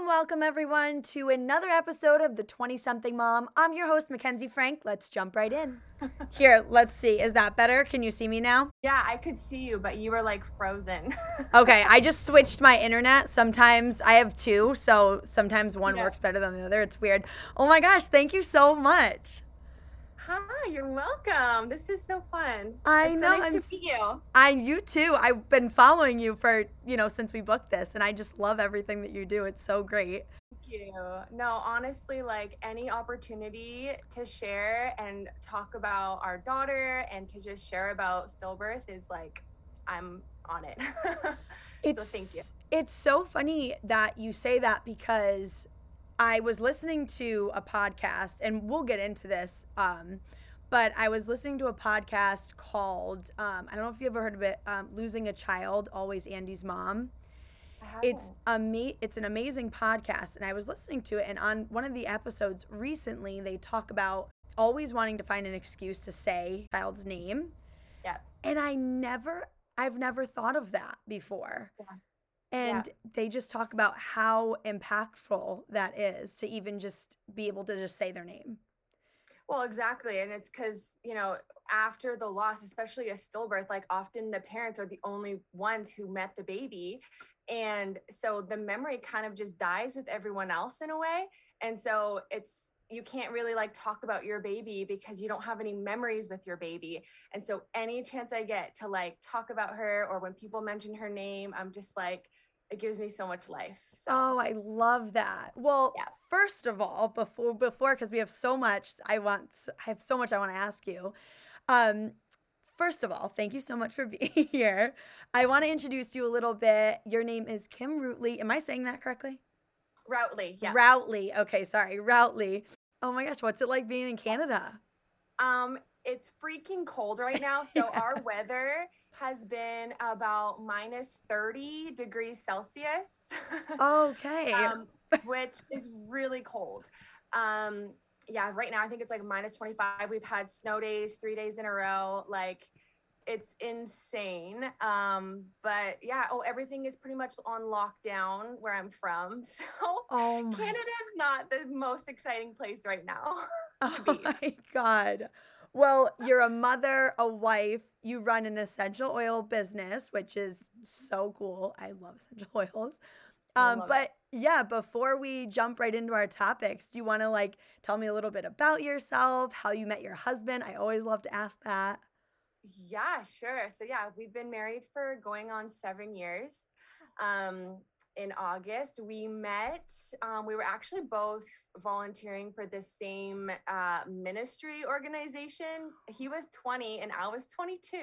Welcome everyone to another episode of the 20-something mom. I'm your host, Mackenzie Frank. Let's jump right in. Here, let's see. Is that better? Can you see me now? Yeah, I could see you, but you were like frozen. Okay, I just switched my internet. Sometimes I have two, so sometimes one works better than the other. It's weird. Oh my gosh, thank you so much. Hi, you're welcome. This is so fun. I know. It's so nice to meet you. You too. I've been following you for, since we booked this, and I just love everything that you do. It's so great. Thank you. No, honestly, any opportunity to share and talk about our daughter and to just share about stillbirth is I'm on it. So thank you. It's so funny that you say that because I was listening to a podcast, and we'll get into this, but I was listening to a podcast called, I don't know if you ever heard of it, Losing a Child, Always Andy's Mom. I haven't. It's an amazing podcast, and I was listening to it, and on one of the episodes recently, they talk about always wanting to find an excuse to say child's name. Yeah. And I've never thought of that before. Yeah. And they just talk about how impactful that is to even just be able to just say their name. Well, exactly. And it's because, after the loss, especially a stillbirth, often the parents are the only ones who met the baby. And so the memory kind of just dies with everyone else in a way. And so you can't really talk about your baby because you don't have any memories with your baby. And so any chance I get to talk about her or when people mention her name, I'm just it gives me so much life. So. Oh, I love that. Well, First of all, before, cause we have so much, I have so much I want to ask you. First of all, thank you so much for being here. I want to introduce you a little bit. Your name is Kim Routley. Am I saying that correctly? Routley. Yeah. Routley. Okay. Sorry. Routley. Oh my gosh, what's it like being in Canada? It's freaking cold right now. So Our weather has been about minus 30 degrees Celsius. Okay. Which is really cold. Right now I think it's minus 25. We've had snow days 3 days in a row. It's insane. But yeah. Oh, everything is pretty much on lockdown where I'm from. So Canada is not the most exciting place right now to be. Oh my God. Well, you're a mother, a wife, you run an essential oil business, which is so cool. I love essential oils. Before we jump right into our topics, do you want to tell me a little bit about yourself, how you met your husband? I always love to ask that. Yeah, sure. So we've been married for going on 7 years. In August, we met. We were actually both volunteering for the same ministry organization. He was 20 and I was 22.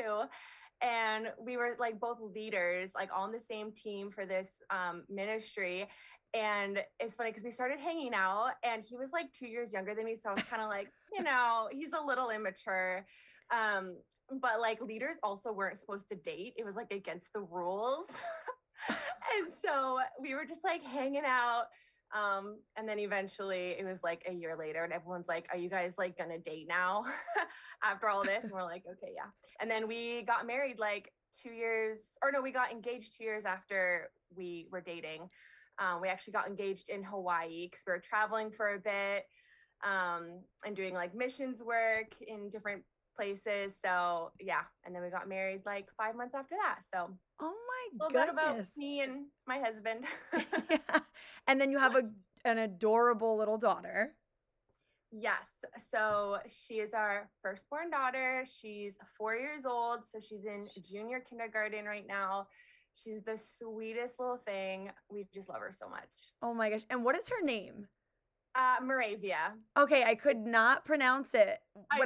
And we were both leaders, on the same team for this ministry. And it's funny because we started hanging out and he was 2 years younger than me. So I was kind of he's a little immature. But leaders also weren't supposed to date. It was against the rules. And so we were just hanging out. And then eventually it was a year later and everyone's are you guys gonna date now after all this? And we're okay, yeah. And then we got married 2 years, or no, we got engaged 2 years after we were dating. We actually got engaged in Hawaii because we were traveling for a bit, and doing missions work in different places. So yeah. And then we got married 5 months after that. So a little bit about me and my husband. Yeah. And then you have an adorable little daughter. Yes. So she is our firstborn daughter. She's 4 years old. So she's in junior kindergarten right now. She's the sweetest little thing. We just love her so much. Oh my gosh. And what is her name? Moravia. Okay, I could not pronounce it. A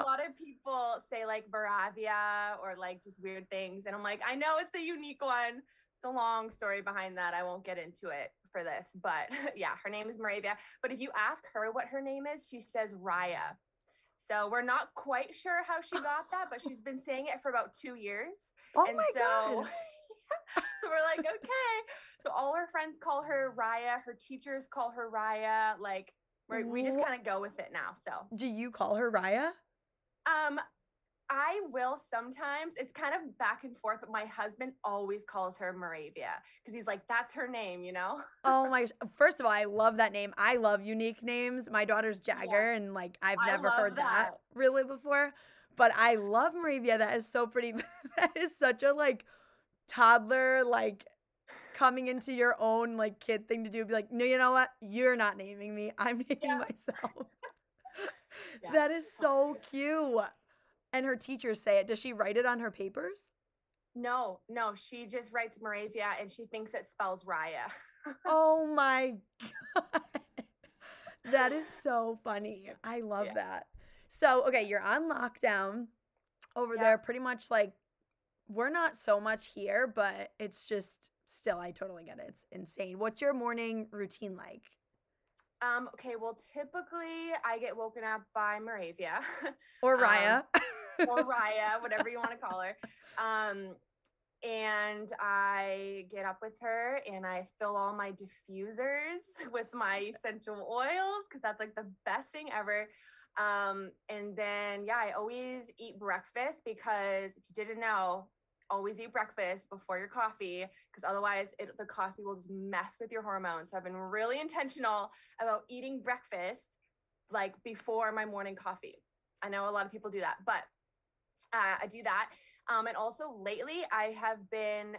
lot of people say Moravia or just weird things, and I'm I know it's a unique one. It's a long story behind that. I won't get into it for this, but yeah, her name is Moravia. But if you ask her what her name is, she says Raya. So we're not quite sure how she got that, but she's been saying it for about 2 years. Oh and my so God. So we're okay. So all her friends call her Raya. Her teachers call her Raya. We just kind of go with it now. So do you call her Raya? I will sometimes. It's kind of back and forth, but my husband always calls her Moravia because he's like, that's her name, you know? Oh my, first of all, I love that name. I love unique names. My daughter's Jagger, yeah. And like, I've never heard that really before, but I love Moravia. That is so pretty. That is such a like toddler, like coming into your own like kid thing to do. Be like, no, you know what? You're not naming me. I'm naming myself. Yeah. That is so cute. And her teachers say it. Does she write it on her papers? No. She just writes Moravia, and she thinks it spells Raya. Oh, my God. That is so funny. I love that. So, okay, you're on lockdown over there. Pretty much like we're not so much here, but it's just still, I totally get it. It's insane. What's your morning routine like? Okay, well, typically I get woken up by Moravia. Or Raya. Or Raya, whatever you want to call her. And I get up with her and I fill all my diffusers with my essential oils because that's like the best thing ever. And then, I always eat breakfast because if you didn't know, always eat breakfast before your coffee because otherwise the coffee will just mess with your hormones. So I've been really intentional about eating breakfast like before my morning coffee. I know a lot of people do that, but I do that. And also lately I have been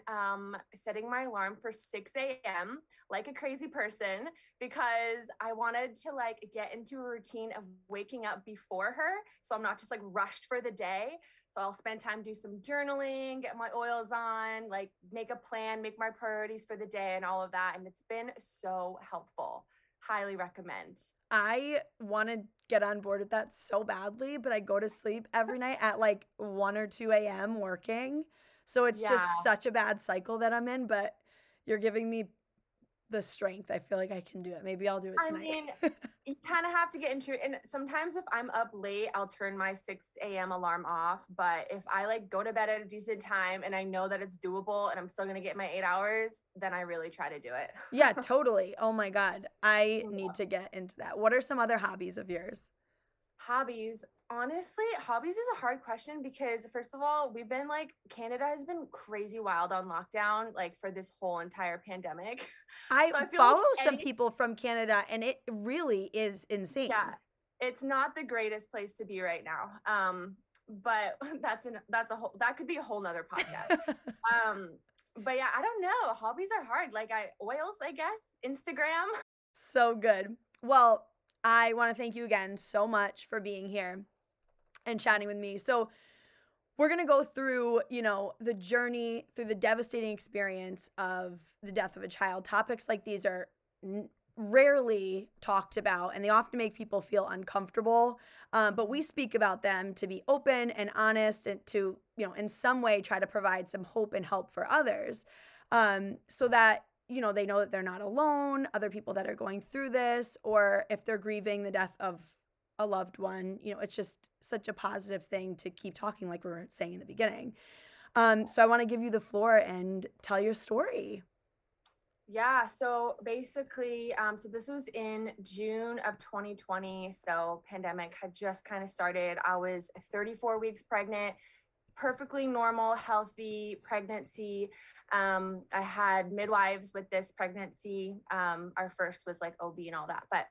setting my alarm for 6 a.m. like a crazy person because I wanted to like get into a routine of waking up before her. So I'm not just like rushed for the day. So I'll spend time, do some journaling, get my oils on, like make a plan, make my priorities for the day and all of that. And it's been so helpful. Highly recommend. I want to get on board with that so badly, but I go to sleep every night at like 1 or 2 a.m. working. So it's just such a bad cycle that I'm in, but you're giving me the strength. I feel like I can do it. Maybe I'll do it tonight. I mean, you kind of have to get into it. And sometimes if I'm up late, I'll turn my 6 a.m. alarm off. But if I like go to bed at a decent time and I know that it's doable and I'm still going to get my 8 hours, then I really try to do it. Yeah, totally. Oh my God. I need to get into that. What are some other hobbies of yours? Hobbies. Honestly, hobbies is a hard question because first of all, we've been like, Canada has been crazy wild on lockdown, like for this whole entire pandemic. I follow like some people from Canada and it really is insane. Yeah, it's not the greatest place to be right now. But that could be a whole nother podcast. But yeah, I don't know. Hobbies are hard. Like oils, I guess, Instagram. So good. Well, I want to thank you again so much for being here and chatting with me. So we're going to go through, you know, the journey through the devastating experience of the death of a child. Topics like these are rarely talked about, and they often make people feel uncomfortable. But we speak about them to be open and honest and to, you know, in some way try to provide some hope and help for others so that, you know, they know that they're not alone, other people that are going through this, or if they're grieving the death of a loved one, you know, it's just such a positive thing to keep talking like we were saying in the beginning. So I want to give you the floor and tell your story. Yeah. So basically, so this was in June of 2020. So pandemic had just kind of started. I was 34 weeks pregnant. Perfectly normal, healthy pregnancy. I had midwives with this pregnancy. Our first was like OB and all that. But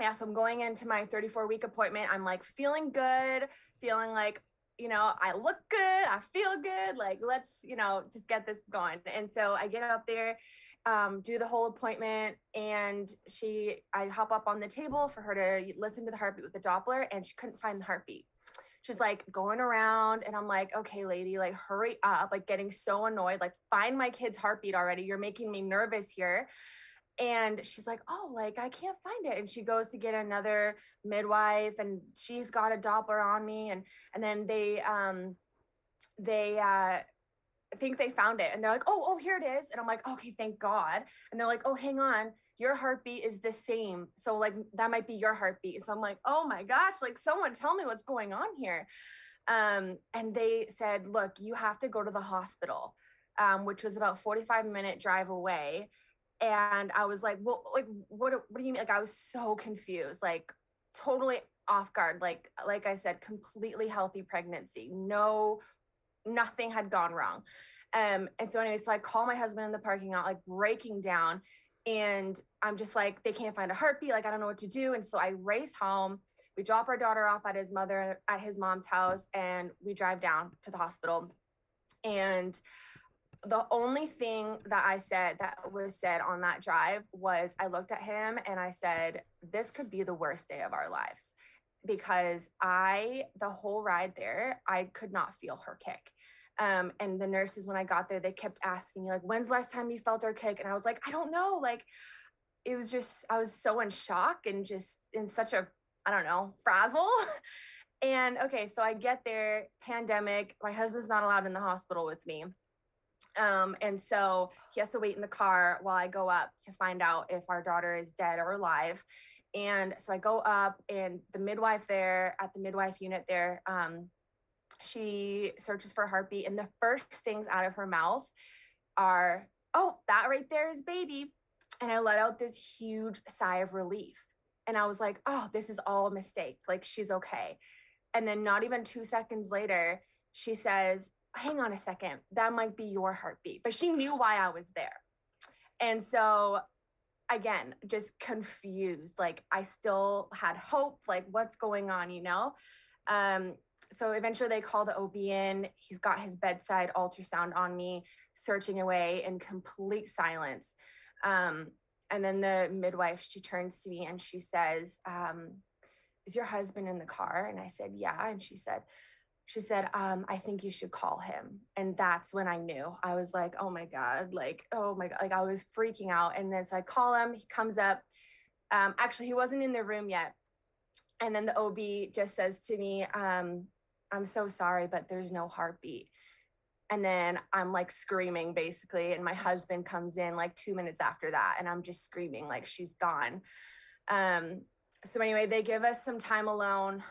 yeah, so I'm going into my 34-week appointment. I'm like feeling good, feeling like, you know, I look good, I feel good. Like, let's, you know, just get this going. And so I get up there, do the whole appointment, and I hop up on the table for her to listen to the heartbeat with the Doppler, and she couldn't find the heartbeat. She's like going around and I'm like, okay, lady, like hurry up, like getting so annoyed, like find my kid's heartbeat already. You're making me nervous here. And she's like, oh, like I can't find it. And she goes to get another midwife and she's got a Doppler on me. And then they think they found it and they're like, oh, here it is. And I'm like, okay, thank God. And they're like, oh, hang on. Your heartbeat is the same. So like, that might be your heartbeat. And so I'm like, oh my gosh, like someone tell me what's going on here. And they said, look, you have to go to the hospital, which was about 45-minute drive away. And I was like, well, like, what do you mean? Like, I was so confused, like totally off guard. Like I said, completely healthy pregnancy. Nothing had gone wrong. And so anyway, so I call my husband in the parking lot, like breaking down, and I'm just like, they can't find a heartbeat. Like, I don't know what to do. And so I race home. We drop our daughter off at his mom's house, and we drive down to the hospital. And the only thing that I said that was said on that drive was, I looked at him and I said, this could be the worst day of our lives, because the whole ride there, I could not feel her kick. And the nurses, when I got there, they kept asking me, like, when's the last time you felt her kick? And I was like, I don't know. Like, it was just, I was so in shock and just in such a, I don't know, frazzle. And okay, so I get there, pandemic, my husband's not allowed in the hospital with me. And so he has to wait in the car while I go up to find out if our daughter is dead or alive. And so I go up, and the midwife there at the midwife unit there, she searches for a heartbeat, and the first things out of her mouth are, oh, that right there is baby. And I let out this huge sigh of relief. And I was like, oh, this is all a mistake. Like, she's okay. And then not even 2 seconds later, she says, hang on a second, that might be your heartbeat. But she knew why I was there. And so again, just confused. Like, I still had hope, like, what's going on, you know? So eventually they call the OB in. He's got his bedside ultrasound on me, searching away in complete silence. And then the midwife, she turns to me and she says, is your husband in the car? And I said, yeah. And she said, I think you should call him. And that's when I knew. I was like, oh my God. Like, I was freaking out. And then so I call him, he comes up. Actually, he wasn't in the room yet. And then the OB just says to me, I'm so sorry, but there's no heartbeat. And then I'm like screaming, basically. And my husband comes in like 2 minutes after that. And I'm just screaming, like, she's gone. So anyway, they give us some time alone,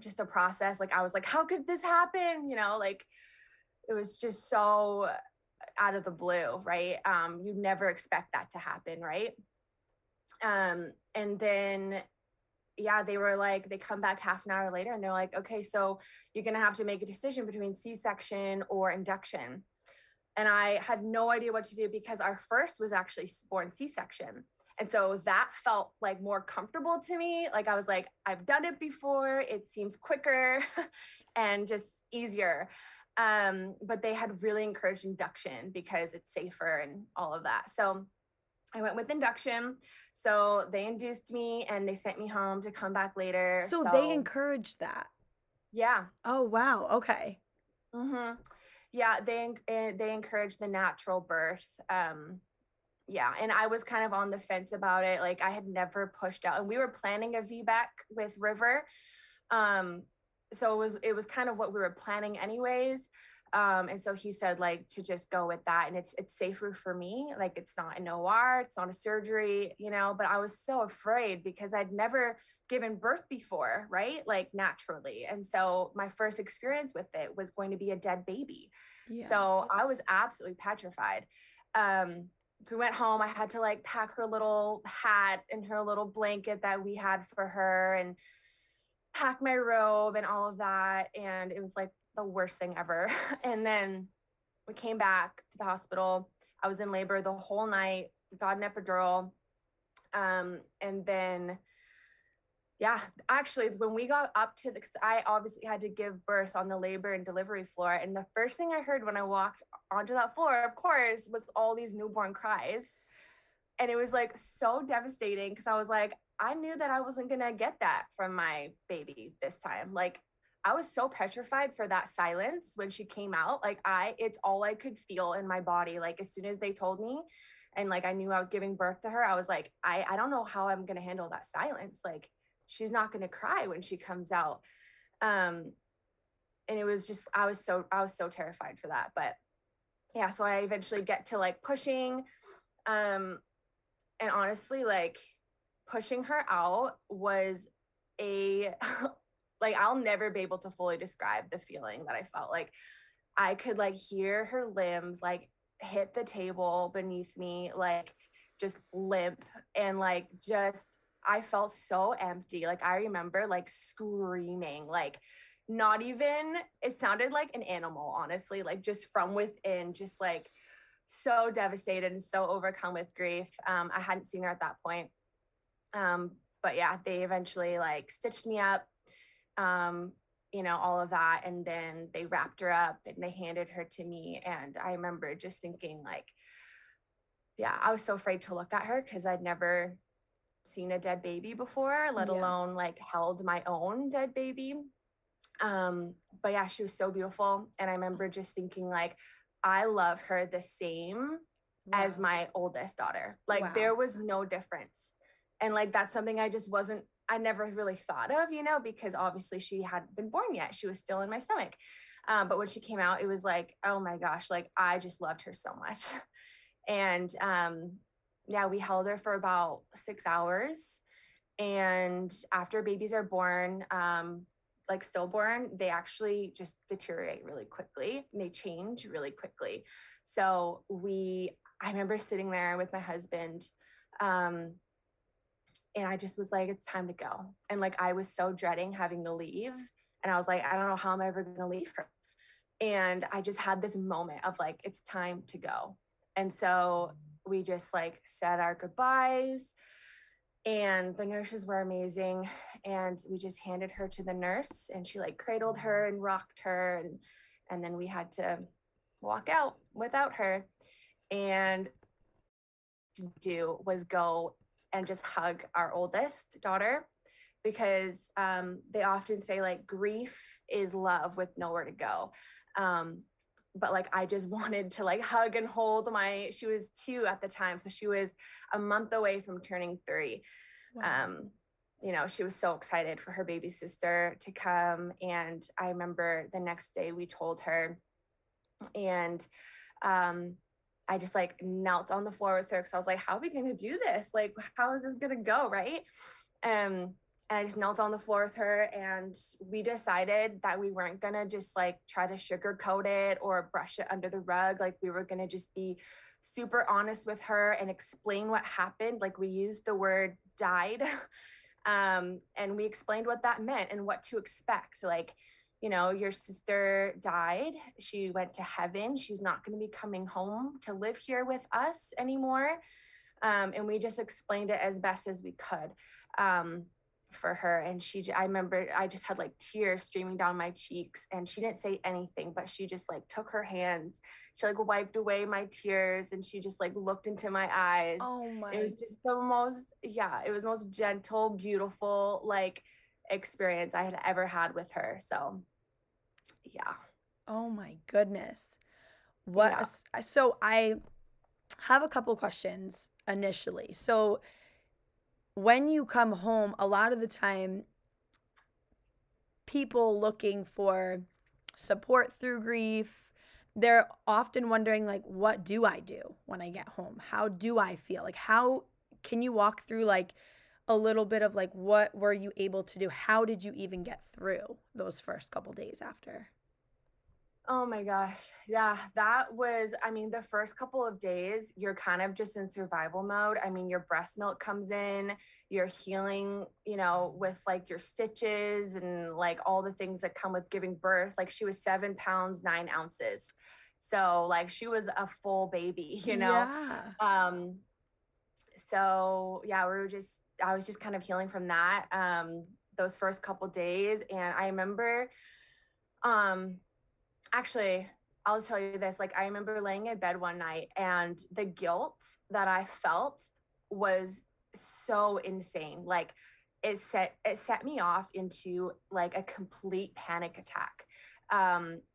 just a process. Like, I was like, how could this happen? You know, like, it was just so out of the blue, right? You'd never expect that to happen, right? And then, yeah, they were like, they come back half an hour later and they're like, okay, so you're going to have to make a decision between C-section or induction. And I had no idea what to do, because our first was actually born C-section. And so that felt like more comfortable to me. Like, I was like, I've done it before. It seems quicker and just easier. But they had really encouraged induction because it's safer and all of that. So I went with induction. So they induced me and they sent me home to come back later. So they encouraged that. Yeah. Oh, wow. Okay. Mm-hmm. Yeah. They encouraged the natural birth. Yeah. And I was kind of on the fence about it. Like, I had never pushed out, and we were planning a VBAC with River. So it was kind of what we were planning anyways. And so he said, like, to just go with that, and it's safer for me. Like, it's not an OR, it's not a surgery, you know, but I was so afraid because I'd never given birth before, right? Like, naturally. And so my first experience with it was going to be a dead baby. Yeah. So I was absolutely petrified. So we went home, I had to like pack her little hat and her little blanket that we had for her, and pack my robe and all of that. And it was like the worst thing ever. And then we came back to the hospital. I was in labor the whole night, got an epidural. And then, yeah, actually when we got up to I obviously had to give birth on the labor and delivery floor. And the first thing I heard when I walked onto that floor, of course, was all these newborn cries. And it was like so devastating, because I was like, I knew that I wasn't going to get that from my baby this time. Like, I was so petrified for that silence when she came out. Like, it's all I could feel in my body. Like, as soon as they told me, and like, I knew I was giving birth to her, I was like, I don't know how I'm going to handle that silence. Like, she's not going to cry when she comes out. And it was just, I was so terrified for that. But yeah, so I eventually get to like pushing. And honestly, like, pushing her out was like, I'll never be able to fully describe the feeling that I felt. Like, I could like hear her limbs like hit the table beneath me, like just limp, and like just I felt so empty. Like, I remember like screaming, like not even, it sounded like an animal, honestly, like just from within, just like so devastated and so overcome with grief. I hadn't seen her at that point. But yeah, they eventually like stitched me up, you know, all of that. And then they wrapped her up and they handed her to me. And I remember just thinking like, yeah, I was so afraid to look at her because I'd never seen a dead baby before, let alone like held my own dead baby. But yeah, she was so beautiful. And I remember just thinking like, I love her the same as my oldest daughter. Like there was no difference. And like, that's something I just wasn't, I never really thought of, you know, because obviously she hadn't been born yet. She was still in my stomach. But when she came out, it was like, oh my gosh, like I just loved her so much. And, yeah, we held her for about 6 hours. And after babies are born, like stillborn, they actually just deteriorate really quickly. And they change really quickly. So I remember sitting there with my husband, and I just was like, it's time to go. And like, I was so dreading having to leave. And I was like, I don't know how I'm ever going to leave her. And I just had this moment of like, it's time to go. And so we just like said our goodbyes, and the nurses were amazing. And we just handed her to the nurse, and she like cradled her and rocked her. And then we had to walk out without her. And to do was go and just hug our oldest daughter, because they often say like grief is love with nowhere to go. But like, I just wanted to like hug and hold she was 2 at the time. So she was a month away from turning 3. Wow. You know, she was so excited for her baby sister to come. And I remember the next day we told her, and I just like knelt on the floor with her because I was like, how are we going to do this? Like, how is this going to go? Right. And I just knelt on the floor with her, and we decided that we weren't going to just like try to sugarcoat it or brush it under the rug. Like, we were going to just be super honest with her and explain what happened. Like, we used the word died. And we explained what that meant and what to expect. Like, you know, your sister died. She went to heaven. She's not going to be coming home to live here with us anymore. And we just explained it as best as we could for her. And I remember I just had like tears streaming down my cheeks, and she didn't say anything, but she just like took her hands. She like wiped away my tears, and she just like looked into my eyes. Oh my. It was just the most, it was the most gentle, beautiful, like experience I had ever had with her. So yeah. Oh my goodness. So I have a couple questions initially. So when you come home, a lot of the time people looking for support through grief, they're often wondering like, what do I do when I get home? How do I feel? Like, how can you walk through like a little bit of like, what were you able to do? How did you even get through those first couple days after? Oh my gosh. Yeah, that was, I mean, the first couple of days, you're kind of just in survival mode. I mean, your breast milk comes in, you're healing, you know, with like your stitches and like all the things that come with giving birth. Like, she was 7 pounds, 9 ounces. So like, she was a full baby, you know? Yeah. So yeah, I was just kind of healing from that, those first couple days. And I remember, actually, I'll tell you this, like, I remember laying in bed one night, and the guilt that I felt was so insane. Like, it set me off into like a complete panic attack.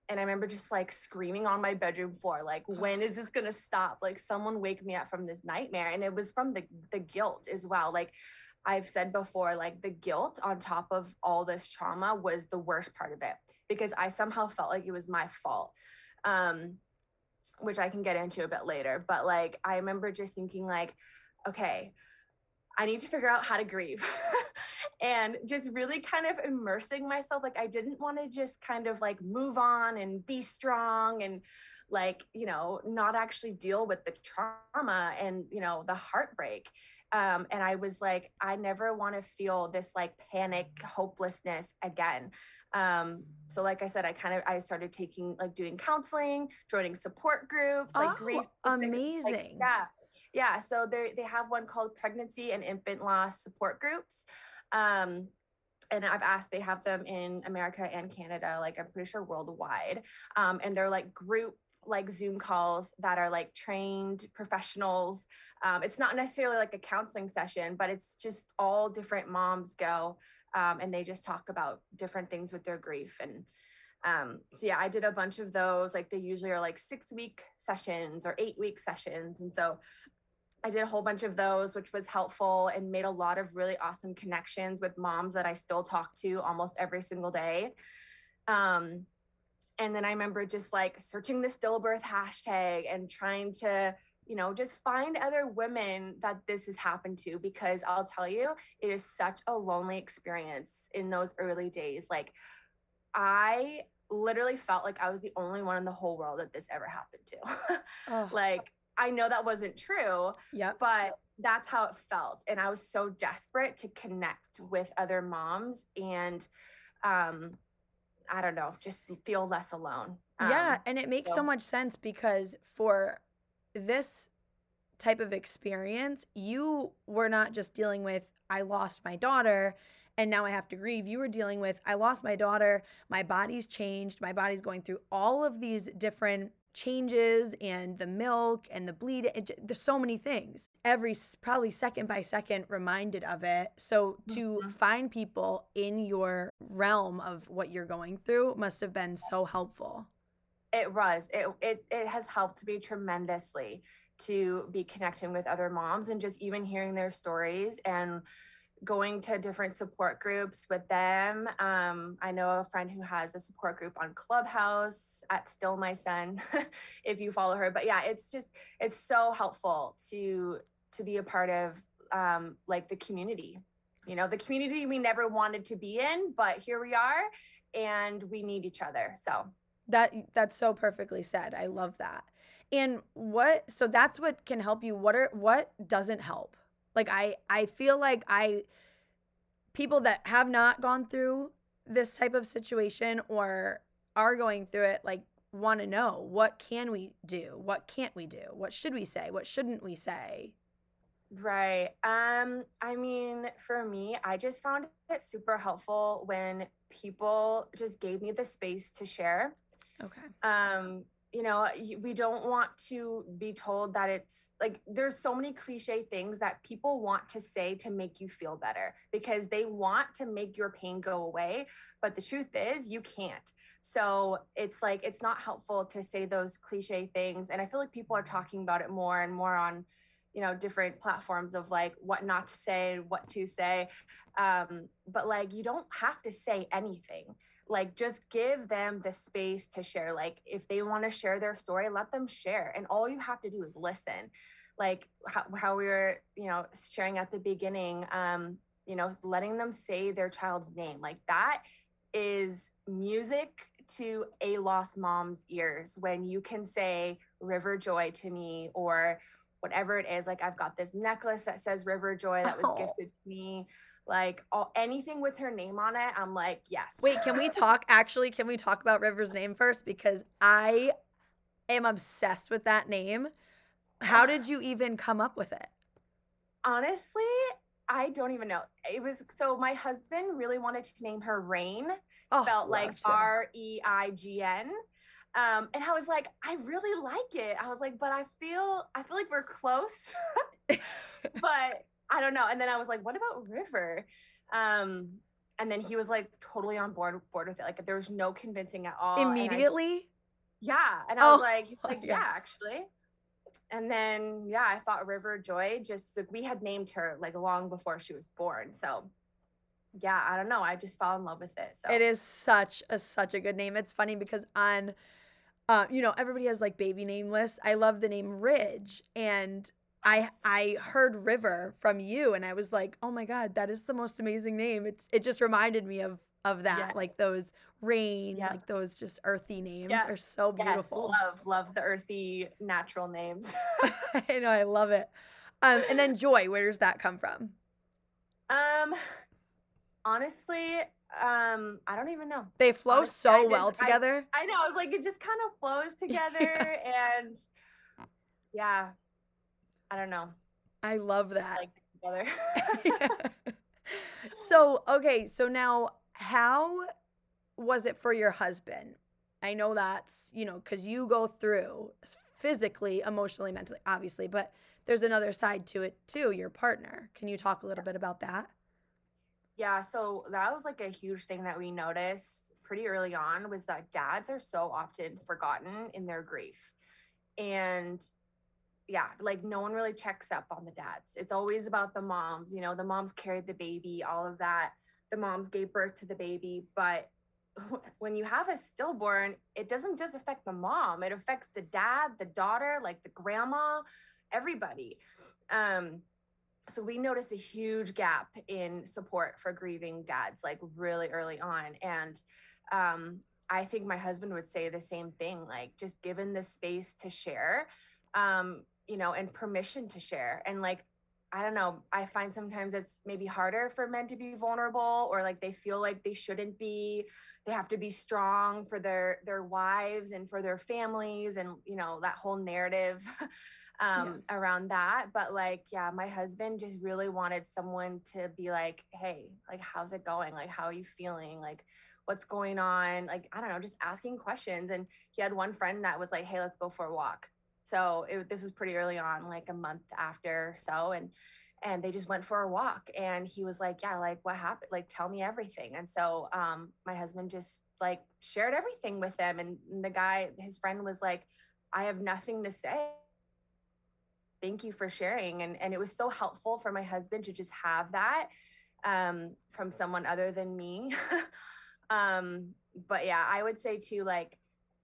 And I remember just like screaming on my bedroom floor, like, when is this going to stop? Like, someone wake me up from this nightmare. And it was from the guilt as well. Like I've said before, like the guilt on top of all this trauma was the worst part of it, because I somehow felt like it was my fault, which I can get into a bit later. But like, I remember just thinking like, okay, I need to figure out how to grieve and just really kind of immersing myself. Like, I didn't want to just kind of like move on and be strong and like, you know, not actually deal with the trauma and, you know, the heartbreak. And I was like, I never want to feel this like panic, hopelessness again. So like I said, I started taking, like, doing counseling, joining support groups, like grief. Amazing. Like, yeah. Yeah. So they have one called Pregnancy and Infant Loss Support Groups. And I've asked, they have them in America and Canada, like I'm pretty sure worldwide. And they're like group, like Zoom calls that are like trained professionals. It's not necessarily like a counseling session, but it's just all different moms go. And they just talk about different things with their grief. And so yeah, I did a bunch of those. Like they usually are like 6-week sessions or 8-week sessions. And so I did a whole bunch of those, which was helpful and made a lot of really awesome connections with moms that I still talk to almost every single day. And then I remember just like searching the stillbirth hashtag and trying to, you know, just find other women that this has happened to, because I'll tell you, it is such a lonely experience in those early days. Like I literally felt like I was the only one in the whole world that this ever happened to. Like, I know that wasn't true, yep, but that's how it felt. And I was so desperate to connect with other moms and, I don't know, just feel less alone. Yeah. And it makes so much sense, because for this type of experience, you were not just dealing with, I lost my daughter and now I have to grieve. You were dealing with, I lost my daughter, my body's changed, my body's going through all of these different changes, and the milk and the bleed, there's so many things. Every probably second by second reminded of it. So to find people in your realm of what you're going through must have been so helpful. It was. It has helped me tremendously to be connecting with other moms and just even hearing their stories and going to different support groups with them. I know a friend who has a support group on Clubhouse at Still My Son, if you follow her. But yeah, it's so helpful to be a part of like the community, you know, the community we never wanted to be in, but here we are and we need each other. So that's so perfectly said. I love that. And so that's what can help you. What doesn't help? Like, I feel like people that have not gone through this type of situation or are going through it, like, want to know, what can we do? What can't we do? What should we say? What shouldn't we say? Right. I mean, for me, I just found it super helpful when people just gave me the space to share. Okay. You know, we don't want to be told that it's like, there's so many cliche things that people want to say to make you feel better, because they want to make your pain go away. But the truth is you can't. So it's like, it's not helpful to say those cliche things. And I feel like people are talking about it more and more on, you know, different platforms of like what not to say, what to say. But like, you don't have to say anything. Like, just give them the space to share. Like, if they want to share their story, let them share. And all you have to do is listen. Like how we were, you know, sharing at the beginning, you know, letting them say their child's name. Like, that is music to a lost mom's ears. When you can say River Joy to me, or whatever it is, like, I've got this necklace that says River Joy that was gifted to me. Like, anything with her name on it, I'm like, yes. Wait, can we talk about River's name first? Because I am obsessed with that name. How did you even come up with it? Honestly, I don't even know. So my husband really wanted to name her Rain, spelled like R-E-I-G-N. And I was like, I really like it. I was like, but I feel like we're close, but I don't know. And then I was like, what about River? And then he was like totally on board with it. Like, there was no convincing at all. Immediately? And I was like, he was like, yeah, actually. And then, yeah, I thought River Joy, just like, we had named her like long before she was born. So yeah, I don't know. I just fell in love with it. So it is such a good name. It's funny because on, you know, everybody has like baby name lists. I love the name Ridge, and I heard River from you, and I was like, oh my God, that is the most amazing name. It just reminded me of that, like those Rain, like those just earthy names are so beautiful. Yes, love the earthy natural names. I know, I love it. And then joy, where does that come from? Honestly, I don't even know. They flow together. I know. I was like, it just kind of flows together. Yeah. And yeah, I don't know. I love that. Like together. Yeah. So, okay. So now how was it for your husband? I know that's, you know, because you go through physically, emotionally, mentally, obviously, but there's another side to it too, your partner. Can you talk a little bit about that? Yeah, so that was like a huge thing that we noticed pretty early on, was that dads are so often forgotten in their grief. And yeah, like no one really checks up on the dads. It's always about the moms, you know, the moms carried the baby, all of that. The moms gave birth to the baby. But when you have a stillborn, it doesn't just affect the mom. It affects the dad, the daughter, like the grandma, everybody. So we noticed a huge gap in support for grieving dads, like really early on. And I think my husband would say the same thing, like just given the space to share, you know, and permission to share. And like, I don't know, I find sometimes it's maybe harder for men to be vulnerable, or like they feel like they shouldn't be, they have to be strong for their wives and for their families, and, you know, that whole narrative yeah. around that. But like, yeah, my husband just really wanted someone to be like, hey, like, how's it going? Like, how are you feeling? Like, what's going on? Like, I don't know, just asking questions. And he had one friend that was like, hey, let's go for a walk. So this was pretty early on, like a month after or so. And they just went for a walk, and he was like, yeah, like what happened? Like, tell me everything. And so my husband just like shared everything with them. And the guy, his friend was like, I have nothing to say. Thank you for sharing. And it was so helpful for my husband to just have that from someone other than me. But yeah, I would say too, like,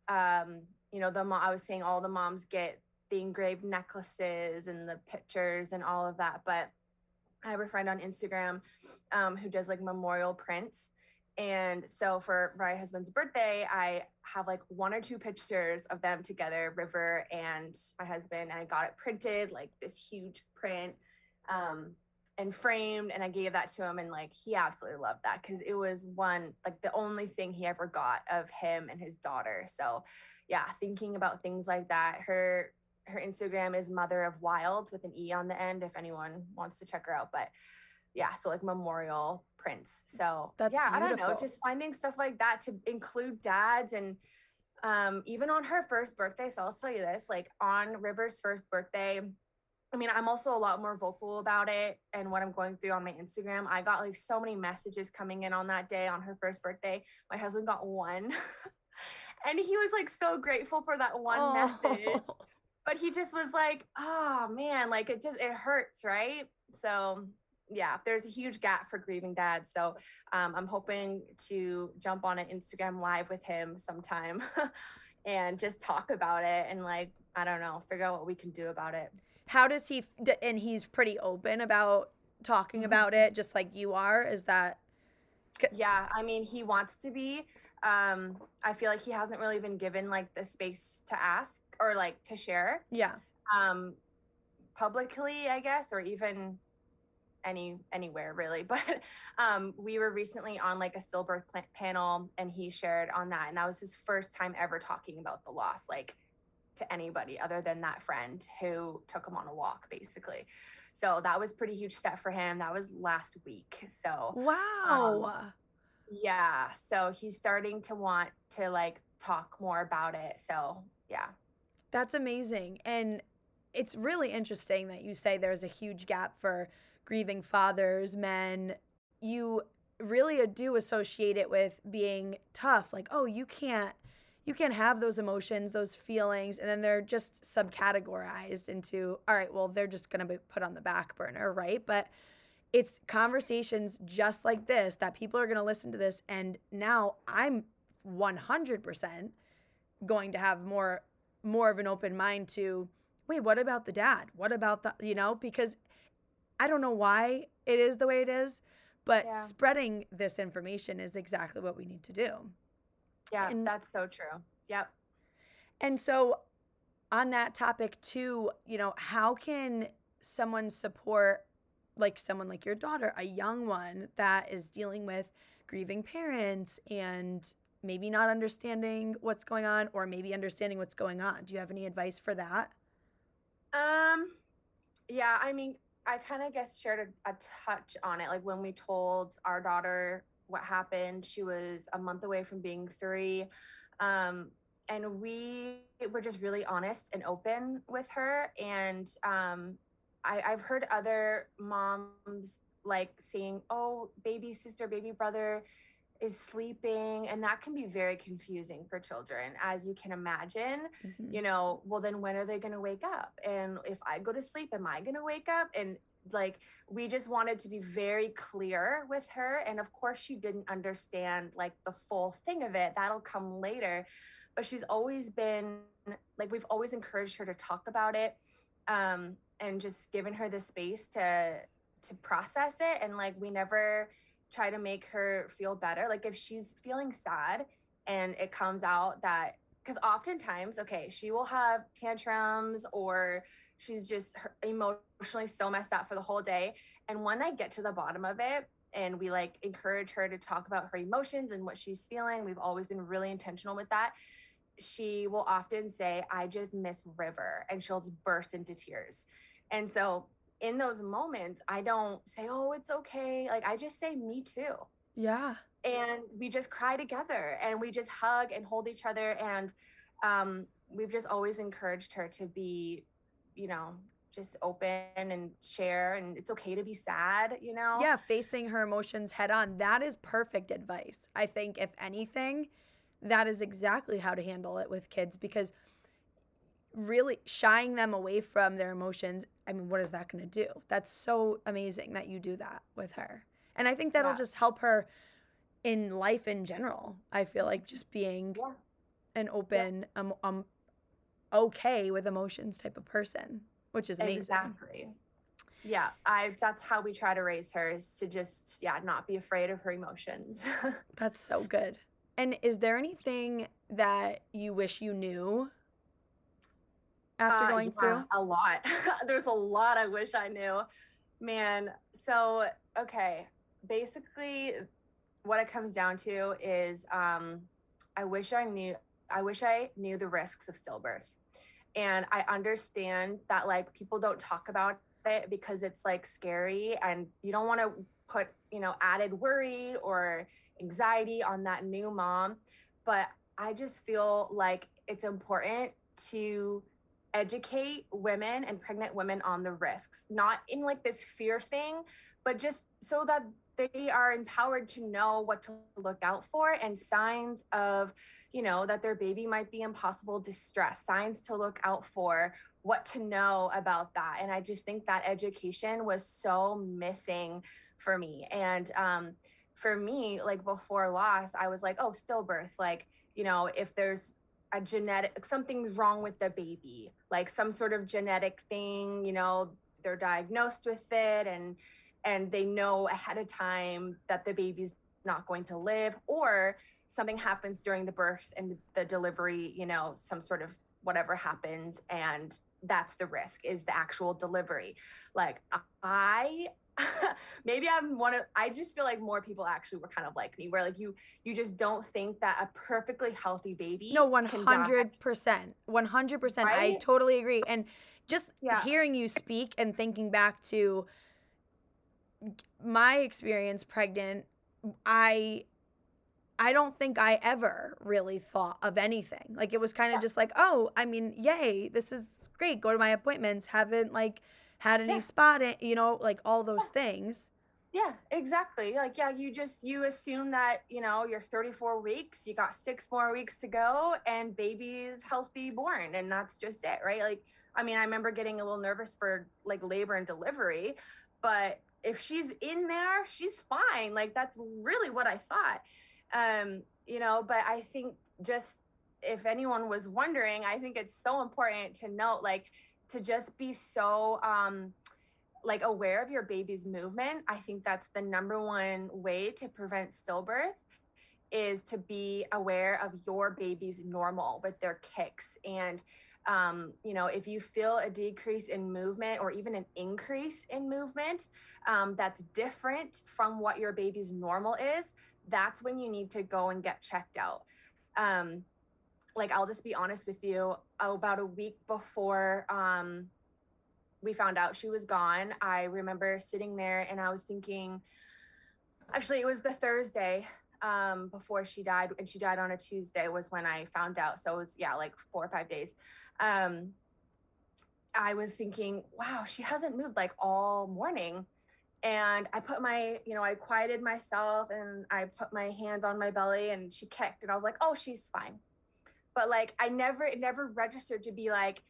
you know, I was saying all the moms get the engraved necklaces and the pictures and all of that. But I have a friend on Instagram who does like memorial prints. And so for my husband's birthday, I have like one or two pictures of them together, River and my husband. And I got it printed, like this huge print and framed. And I gave that to him. And like, he absolutely loved that, because it was like the only thing he ever got of him and his daughter. So yeah, thinking about things like that. Her Instagram is Mother of Wild with an E on the end, if anyone wants to check her out. But yeah, so like memorial prints. So that's beautiful. I don't know, just finding stuff like that to include dads. And even on her first birthday, so I'll tell you this, like on River's first birthday, I mean, I'm also a lot more vocal about it and what I'm going through on my Instagram. I got like so many messages coming in on that day, on her first birthday. My husband got one. And he was like so grateful for that one message. But he just was like, oh man, like it hurts, right? So yeah, there's a huge gap for grieving dads. So I'm hoping to jump on an Instagram live with him sometime and just talk about it, and like, I don't know, figure out what we can do about it. How does he, and he's pretty open about talking about it, just like you are, is that? Yeah, I mean, he wants to be. I feel like he hasn't really been given like the space to ask or like to share. Yeah. Publicly, I guess, or even anywhere really. But we were recently on like a stillbirth panel, and he shared on that, and that was his first time ever talking about the loss, like to anybody other than that friend who took him on a walk, basically. So that was pretty huge step for him. That was last week. So wow. Yeah. So he's starting to want to like talk more about it. So yeah. That's amazing. And it's really interesting that you say there's a huge gap for grieving fathers, men. You really do associate it with being tough. Like, oh, you can't have those emotions, those feelings. And then they're just subcategorized into, all right, well, they're just going to be put on the back burner. Right. But it's conversations just like this that people are going to listen to this. And now I'm 100% going to have more of an open mind to, wait, what about the dad? What about the, you know, because I don't know why it is the way it is, but yeah, spreading this information is exactly what we need to do. Yeah, and that's so true. Yep. And so on that topic too, you know, how can someone's support, like someone like your daughter, a young one that is dealing with grieving parents and maybe not understanding what's going on, or maybe understanding what's going on. Do you have any advice for that? Yeah, I mean, I kind of guess shared a touch on it. Like when we told our daughter what happened, she was a month away from being 3. And we were just really honest and open with her. And I've heard other moms like saying, oh, baby sister, baby brother is sleeping. And that can be very confusing for children, as you can imagine. Mm-hmm. You know, well, then when are they going to wake up? And if I go to sleep, am I going to wake up? And like, we just wanted to be very clear with her. And of course she didn't understand like the full thing of it. That'll come later. But she's always been like, we've always encouraged her to talk about it. And just given her the space to process it. And like, we never try to make her feel better. Like if she's feeling sad and it comes out that, because oftentimes, okay, she will have tantrums or she's just emotionally so messed up for the whole day. And when I get to the bottom of it and we like encourage her to talk about her emotions and what she's feeling, we've always been really intentional with that. She will often say, I just miss River, and she'll just burst into tears. And so in those moments, I don't say, oh, it's okay. Like I just say, me too. Yeah. And we just cry together and we just hug and hold each other. And we've just always encouraged her to be, you know, just open and share, and it's okay to be sad, you know? Yeah. Facing her emotions head on. That is perfect advice. I think if anything, that is exactly how to handle it with kids, because really shying them away from their emotions, I mean, what is that going to do? That's so amazing that you do that with her. And I think that'll just help her in life in general. I feel like just being an open, okay with emotions type of person, which is amazing. Exactly. Yeah, that's how we try to raise her, is to just, not be afraid of her emotions. That's so good. And is there anything that you wish you knew after going through? A lot. There's a lot I wish I knew, man. So, okay. Basically what it comes down to is, I wish I knew the risks of stillbirth. And I understand that like people don't talk about it because it's like scary and you don't want to put, added worry or anxiety on that new mom. But I just feel like it's important to educate women and pregnant women on the risks, not in like this fear thing, but just so that they are empowered to know what to look out for, and signs of, that their baby might be in possible distress, signs to look out for, what to know about that. And I just think that education was so missing for me. And, for me, like before loss, I was like, oh, stillbirth, like, if there's a genetic, something's wrong with the baby, like some sort of genetic thing, they're diagnosed with it and they know ahead of time that the baby's not going to live, or something happens during the birth and the delivery, some sort of whatever happens. And that's the risk, is the actual delivery. Like maybe I just feel like more people actually were kind of like me, where like you just don't think that a perfectly healthy baby. No, 100%. 100%. Right? I totally agree. And just hearing you speak and thinking back to my experience pregnant, I don't think I ever really thought of anything. Like it was kind of just like, oh, I mean, yay, this is great. Go to my appointments. Haven't like had any spot it, like all those things. Yeah, exactly. Like, you assume that, you're 34 weeks, you got 6 more weeks to go and baby's healthy born. And that's just it, right? Like, I mean, I remember getting a little nervous for like labor and delivery, but if she's in there, she's fine. Like, that's really what I thought. But I think just if anyone was wondering, I think it's so important to note, like, to just be so aware of your baby's movement. I think that's the number one way to prevent stillbirth, is to be aware of your baby's normal with their kicks. And, you know, if you feel a decrease in movement or even an increase in movement that's different from what your baby's normal is, that's when you need to go and get checked out. Like, I'll just be honest with you, about a week before we found out she was gone, I remember sitting there and I was thinking, actually, it was the Thursday before she died, and she died on a Tuesday was when I found out. So it was, like 4 or 5 days. I was thinking, wow, she hasn't moved like all morning. And I put my, I quieted myself and I put my hands on my belly and she kicked and I was like, oh, she's fine. But like, it never registered to be like,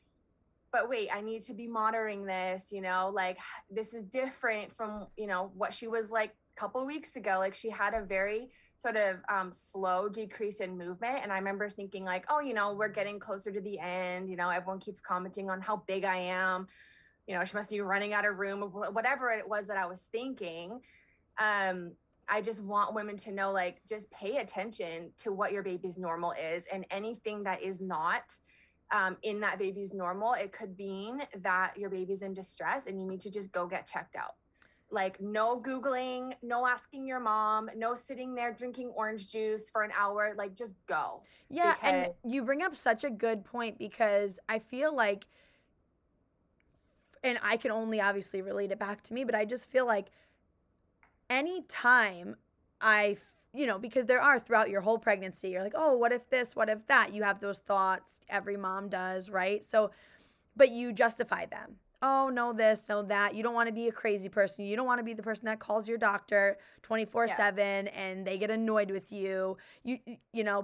but wait, I need to be monitoring this, like this is different from, what she was like a couple weeks ago. Like she had a very sort of slow decrease in movement. And I remember thinking like, oh, we're getting closer to the end. Everyone keeps commenting on how big I am. She must be running out of room, or whatever it was that I was thinking. I just want women to know, like, just pay attention to what your baby's normal is, and anything that is not in that baby's normal, it could mean that your baby's in distress and you need to just go get checked out. Like, no Googling, no asking your mom, no sitting there drinking orange juice for an hour, like, just go. Yeah, because... and you bring up such a good point, because I feel like, and I can only obviously relate it back to me, but I just feel like any time I, because there are throughout your whole pregnancy, you're like, oh, what if this, what if that? You have those thoughts, every mom does, right? So, but you justify them. Oh, no this, no that. You don't want to be a crazy person. You don't want to be the person that calls your doctor 24/7 and they get annoyed with you.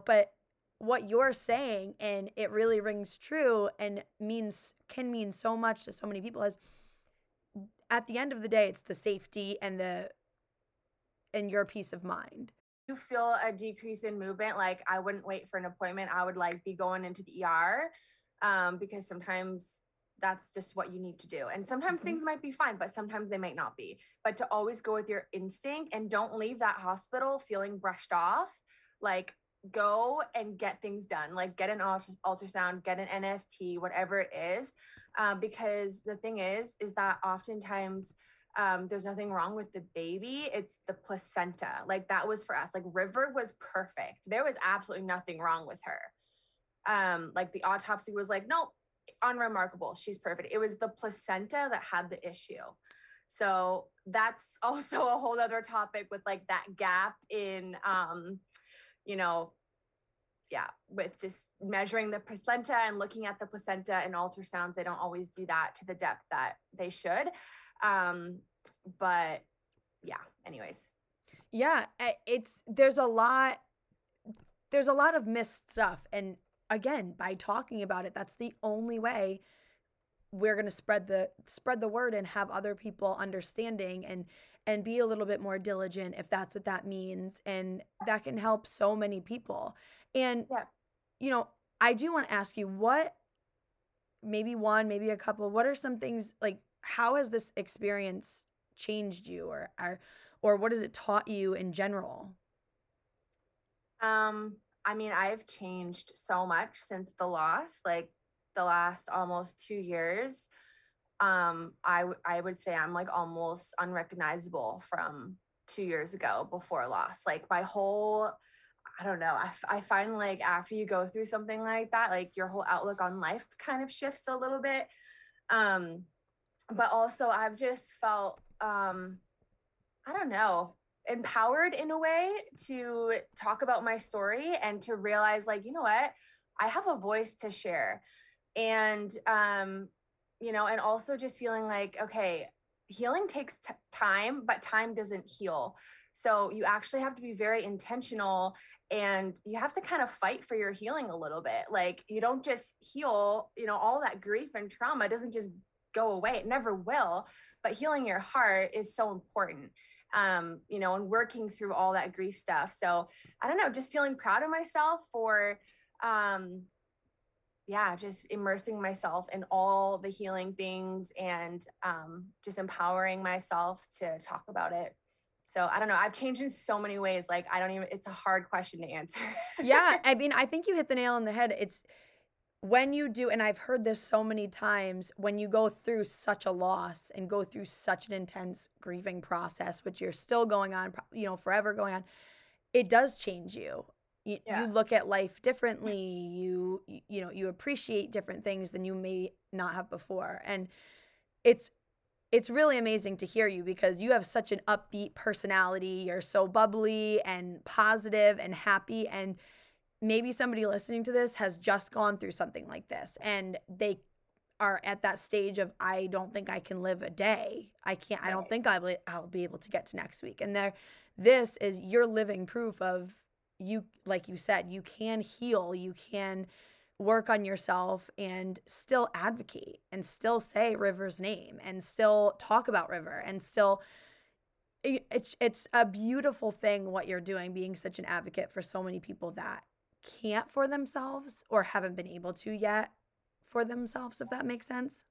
But what you're saying, and it really rings true and can mean so much to so many people, is at the end of the day, it's the safety and your peace of mind. You feel a decrease in movement, like I wouldn't wait for an appointment. I would like be going into the ER because sometimes that's just what you need to do. And sometimes things might be fine, but sometimes they might not be. But to always go with your instinct and don't leave that hospital feeling brushed off. Like, go and get things done, like get an ultrasound, get an NST, whatever it is, because the thing is that oftentimes there's nothing wrong with the baby. It's the placenta. Like, that was for us. Like, River was perfect. There was absolutely nothing wrong with her. Like, the autopsy was like, nope, unremarkable. She's perfect. It was the placenta that had the issue. So that's also a whole other topic with like that gap in, with just measuring the placenta and looking at the placenta and ultrasounds. They don't always do that to the depth that they should. But yeah, anyways. Yeah, there's a lot of missed stuff. And again, by talking about it, that's the only way we're going to spread the word and have other people understanding and be a little bit more diligent, if that's what that means. And that can help so many people. And, I do want to ask you, what, maybe one, maybe a couple, what are some things, like, how has this experience changed you or what has it taught you in general? I've changed so much since the loss, like the last almost 2 years. I would say I'm like almost unrecognizable from 2 years ago before loss. Like, my whole, I find like after you go through something like that, like your whole outlook on life kind of shifts a little bit. But also I've just felt, empowered in a way to talk about my story and to realize, like, you know what, I have a voice to share. And, and also just feeling like, okay, healing takes time, but time doesn't heal. So you actually have to be very intentional, and you have to kind of fight for your healing a little bit. Like, you don't just heal, all that grief and trauma doesn't just go away. It never will. But healing your heart is so important, and working through all that grief stuff. So just feeling proud of myself for, just immersing myself in all the healing things and just empowering myself to talk about it So I don't know. I've changed in so many ways. Like, I don't even, it's a hard question to answer. Yeah. I mean, I think you hit the nail on the head. It's when you do, and I've heard this so many times, when you go through such a loss and go through such an intense grieving process, which you're still going on, you know, forever going on, it does change you. You look at life differently. You know, you appreciate different things than you may not have before. And it's really amazing to hear you, because you have such an upbeat personality. You're so bubbly and positive and happy. And maybe somebody listening to this has just gone through something like this, and they are at that stage of, I don't think I can live a day. I can't. Right. I don't think I'll be able to get to next week. And this is your living proof of, you, like you said, you can heal. You can work on yourself and still advocate and still say River's name and still talk about River and still it's a beautiful thing what you're doing, being such an advocate for so many people that can't for themselves or haven't been able to yet for themselves, if that makes sense.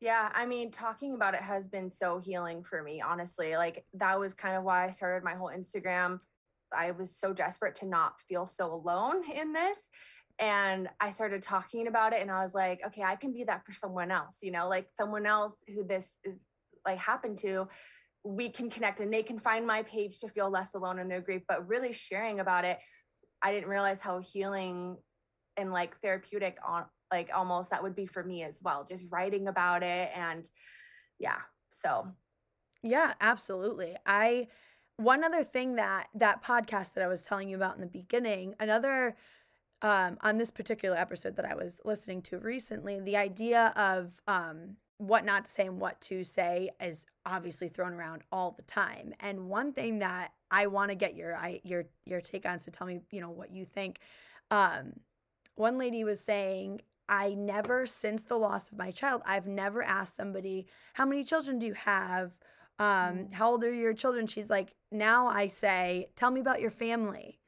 Yeah, I mean, talking about it has been so healing for me, honestly. Like, that was kind of why I started my whole Instagram. I was so desperate to not feel so alone in this. And I started talking about it, and I was like, okay, I can be that for someone else, you know, like someone else who this is like happened to, we can connect and they can find my page to feel less alone in their grief. But really sharing about it, I didn't realize how healing and like therapeutic on like almost that would be for me as well, just writing about it. And yeah, so. Yeah, absolutely. One other thing that podcast that I was telling you about in the beginning, another on this particular episode that I was listening to recently, the idea of what not to say and what to say is obviously thrown around all the time. And one thing that I want to get your take on, so tell me, you know, what you think. One lady was saying, since the loss of my child, I've never asked somebody, how many children do you have? How old are your children? She's like, now I say, tell me about your family.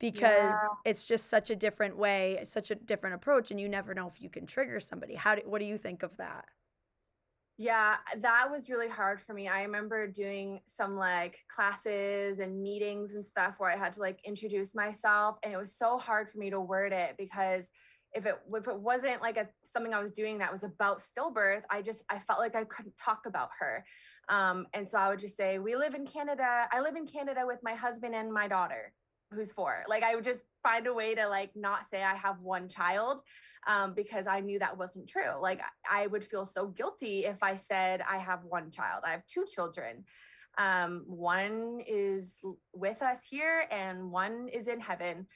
Because it's just such a different way, it's such a different approach, and you never know if you can trigger somebody. What do you think of that? Yeah, that was really hard for me. I remember doing some like classes and meetings and stuff where I had to like introduce myself, and it was so hard for me to word it, because if it wasn't like something I was doing that was about stillbirth, I felt like I couldn't talk about her. And so I would just say, I live in Canada with my husband and my daughter, who's 4. Like, I would just find a way to like not say I have one child, because I knew that wasn't true. Like, I would feel so guilty if I said I have one child. I have 2 children. One is with us here and one is in heaven.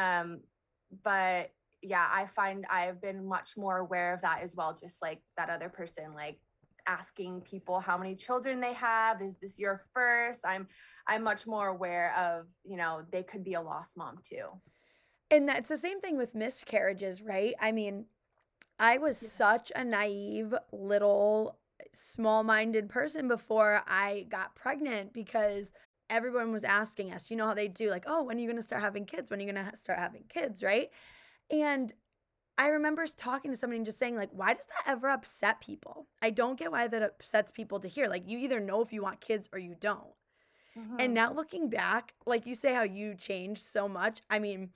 But yeah, I find I've been much more aware of that as well. Just like that other person, like asking people how many children they have. Is this your first? I'm much more aware of, you know, they could be a lost mom too. And that's the same thing with miscarriages, right? I mean, I was such a naive, little, small-minded person before I got pregnant, because everyone was asking us, you know how they do, like, oh, when are you going to start having kids? When are you going to start having kids, right? And I remember talking to somebody and just saying, like, why does that ever upset people? I don't get why that upsets people to hear. Like, you either know if you want kids or you don't. Mm-hmm. And now looking back, like you say how you changed so much. I mean,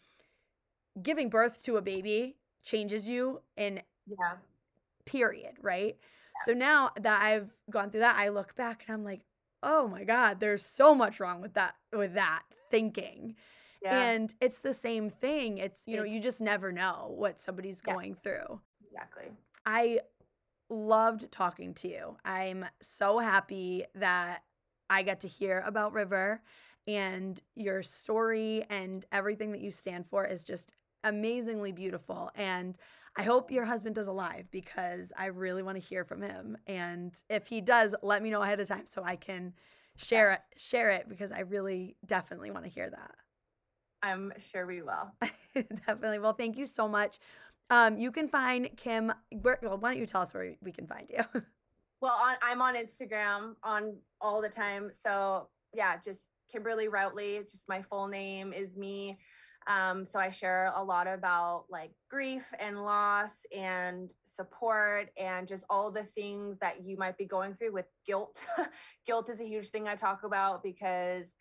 giving birth to a baby changes you in period, right? Yeah. So now that I've gone through that, I look back and I'm like, oh, my God, there's so much wrong with that thinking. Yeah. And it's the same thing. It's, you know, you just never know what somebody's going through. Exactly. I loved talking to you. I'm so happy that I got to hear about River, and your story and everything that you stand for is just amazingly beautiful. And I hope your husband is alive, because I really want to hear from him. And if he does, let me know ahead of time so I can share it, because I really definitely want to hear that. I'm sure we will. Definitely. Well, thank you so much. You can find Kim. Why don't you tell us where we can find you? Well, I'm on Instagram all the time. So yeah, just Kimberly Routley. It's just my full name is me. So I share a lot about like grief and loss and support and just all the things that you might be going through with guilt. Guilt is a huge thing I talk about because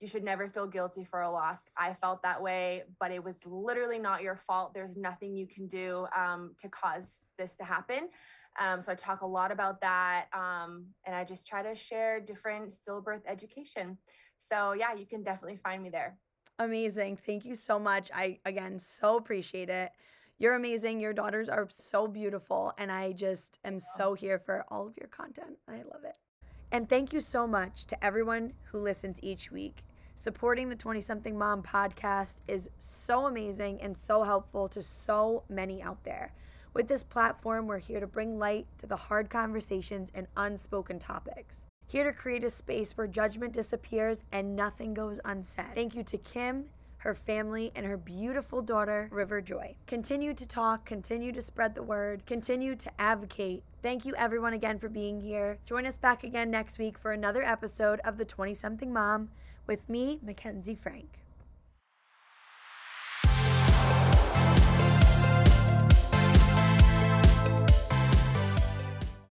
you should never feel guilty for a loss. I felt that way, but it was literally not your fault. There's nothing you can do to cause this to happen. So I talk a lot about that. And I just try to share different stillbirth education. So yeah, you can definitely find me there. Amazing. Thank you so much. I, again, so appreciate it. You're amazing. Your daughters are so beautiful. And I just am so here for all of your content. I love it. And thank you so much to everyone who listens each week. Supporting the 20-something mom podcast is so amazing and so helpful to so many out there. With this platform, we're here to bring light to the hard conversations and unspoken topics. Here to create a space where judgment disappears and nothing goes unsaid. Thank you to Kim, her family, and her beautiful daughter, River Joy. Continue to talk, continue to spread the word, continue to advocate. Thank you everyone again for being here. Join us back again next week for another episode of The 20-something Mom with me, Mackenzie Frank.